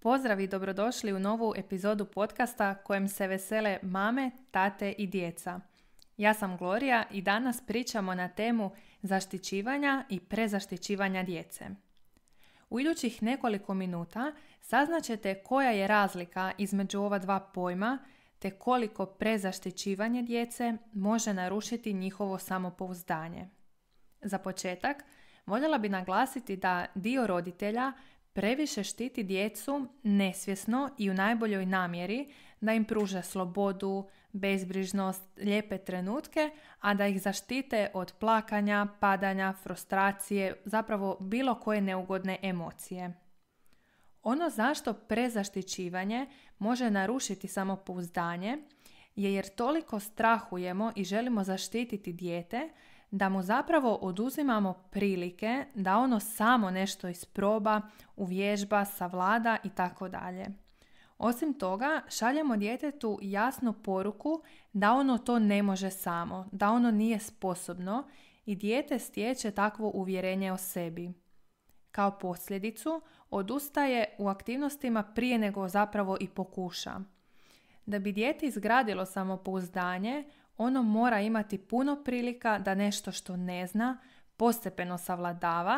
Pozdrav i dobrodošli u novu epizodu podcasta kojem se vesele mame, tate i djeca. Ja sam Gloria i danas pričamo na temu zaštićivanja i prezaštićivanja djece. U idućih nekoliko minuta saznaćete koja je razlika između ova dva pojma te koliko prezaštićivanje djece može narušiti njihovo samopouzdanje. Za početak, voljela bi naglasiti da dio roditelja previše štiti djecu nesvjesno i u najboljoj namjeri da im pruža slobodu, bezbrižnost, lijepe trenutke, a da ih zaštite od plakanja, padanja, frustracije, zapravo bilo koje neugodne emocije. Ono zašto prezaštićivanje može narušiti samopouzdanje je jer toliko strahujemo i želimo zaštititi dijete da mu zapravo oduzimamo prilike da ono samo nešto isproba, uvježba, savlada itd. Osim toga, šaljemo djetetu jasnu poruku da ono to ne može samo, da ono nije sposobno i dijete stječe takvo uvjerenje o sebi. Kao posljedicu, odustaje u aktivnostima prije nego zapravo i pokuša. Da bi dijete izgradilo samopouzdanje, ono mora imati puno prilika da nešto što ne zna postepeno savladava,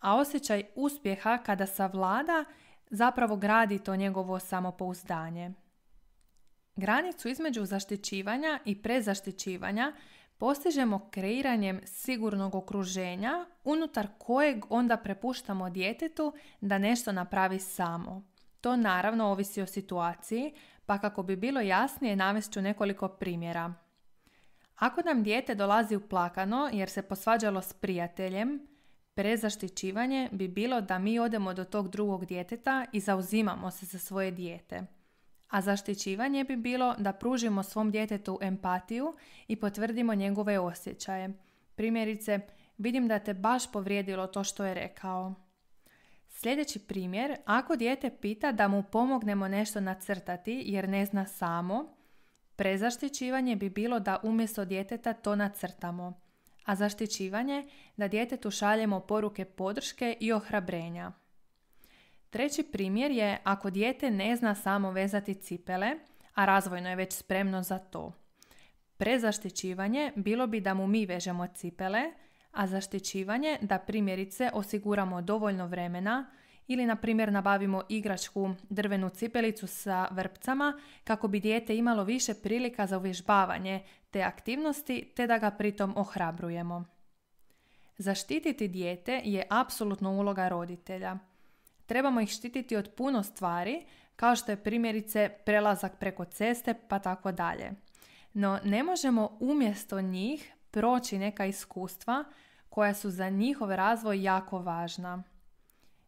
a osjećaj uspjeha kada savlada zapravo gradi to njegovo samopouzdanje. Granicu između zaštićivanja i prezaštićivanja postižemo kreiranjem sigurnog okruženja unutar kojeg onda prepuštamo djetetu da nešto napravi samo. To naravno ovisi o situaciji, pa kako bi bilo jasnije navest ću nekoliko primjera. Ako nam dijete dolazi uplakano jer se posvađalo s prijateljem, prezaštićivanje bi bilo da mi odemo do tog drugog djeteta i zauzimamo se za svoje dijete. A zaštićivanje bi bilo da pružimo svom djetetu empatiju i potvrdimo njegove osjećaje. Primjerice, vidim da te baš povrijedilo to što je rekao. Sljedeći primjer, ako dijete pita da mu pomognemo nešto nacrtati jer ne zna samo, prezaštićivanje bi bilo da umjesto djeteta to nacrtamo, a zaštićivanje da djetetu šaljemo poruke podrške i ohrabrenja. Treći primjer je ako dijete ne zna samo vezati cipele, a razvojno je već spremno za to. Prezaštićivanje bilo bi da mu mi vežemo cipele, a zaštićivanje da primjerice osiguramo dovoljno vremena ili, na primjer, nabavimo igračku drvenu cipelicu sa vrpcama kako bi dijete imalo više prilika za uvježbavanje te aktivnosti te da ga pritom ohrabrujemo. Zaštititi dijete je apsolutno uloga roditelja. Trebamo ih štititi od puno stvari, kao što je primjerice prelazak preko ceste pa tako dalje. No ne možemo umjesto njih proći neka iskustva koja su za njihov razvoj jako važna.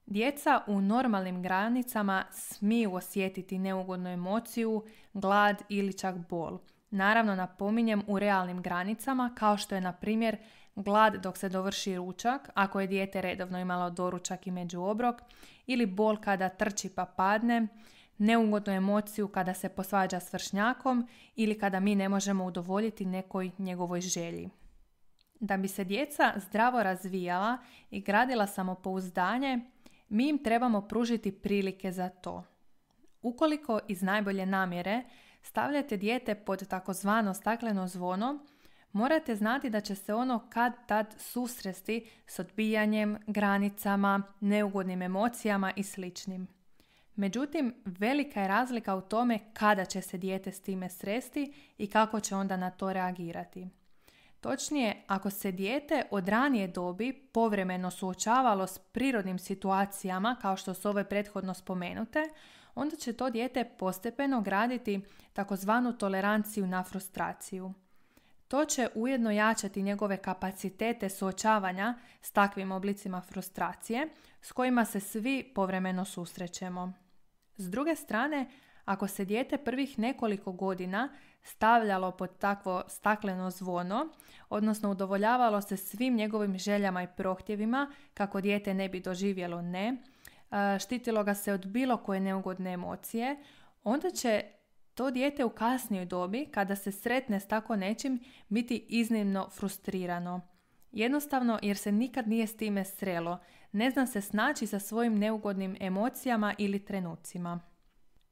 Djeca u normalnim granicama smiju osjetiti neugodnu emociju, glad ili čak bol. Naravno, napominjem, u realnim granicama, kao što je, na primjer, glad dok se dovrši ručak, ako je dijete redovno imalo doručak i međuobrok, ili bol kada trči pa padne, neugodnu emociju kada se posvađa s vršnjakom ili kada mi ne možemo udovoljiti nekoj njegovoj želji. Da bi se djeca zdravo razvijala i gradila samopouzdanje, mi im trebamo pružiti prilike za to. Ukoliko iz najbolje namjere stavljate dijete pod takozvano stakleno zvono, morate znati da će se ono kad-tad susresti s odbijanjem, granicama, neugodnim emocijama i sl. Međutim, velika je razlika u tome kada će se dijete s time sresti i kako će onda na to reagirati. Točnije, ako se dijete od ranije dobi povremeno suočavalo s prirodnim situacijama, kao što su ove prethodno spomenute, onda će to dijete postepeno graditi takozvanu toleranciju na frustraciju. To će ujedno jačati njegove kapacitete suočavanja s takvim oblicima frustracije s kojima se svi povremeno susrećemo. S druge strane, ako se dijete prvih nekoliko godina stavljalo pod takvo stakleno zvono, odnosno udovoljavalo se svim njegovim željama i prohtjevima kako dijete ne bi doživjelo ne, štitilo ga se od bilo koje neugodne emocije, onda će to dijete u kasnijoj dobi, kada se sretne s tako nečim, biti iznimno frustrirano. Jednostavno jer se nikad nije s time srelo, ne zna se snaći sa svojim neugodnim emocijama ili trenucima.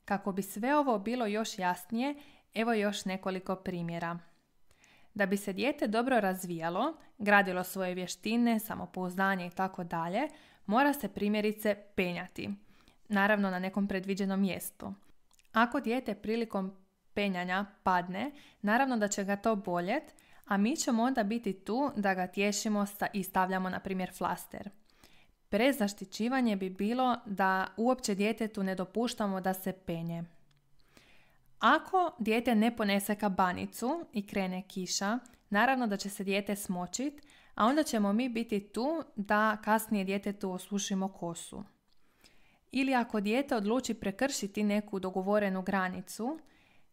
Kako bi sve ovo bilo još jasnije, evo još nekoliko primjera. Da bi se dijete dobro razvijalo, gradilo svoje vještine, samopouzdanje itd., mora se primjerice penjati, naravno na nekom predviđenom mjestu. Ako dijete prilikom penjanja padne, naravno da će ga to boljet, a mi ćemo onda biti tu da ga tješimo i stavljamo, na primjer, flaster. Prezaštićivanje bi bilo da uopće djetetu ne dopuštamo da se penje. Ako dijete ne ponese kabanicu i krene kiša, naravno da će se dijete smočit, a onda ćemo mi biti tu da kasnije djetetu osušimo kosu. Ili ako dijete odluči prekršiti neku dogovorenu granicu,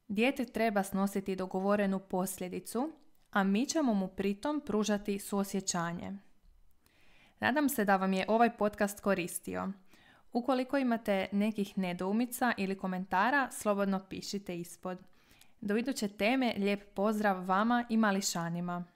dijete treba snositi dogovorenu posljedicu, a mi ćemo mu pritom pružati suosjećanje. Nadam se da vam je ovaj podcast koristio. Ukoliko imate nekih nedoumica ili komentara, slobodno pišite ispod. Do iduće teme, lijep pozdrav vama i mališanima.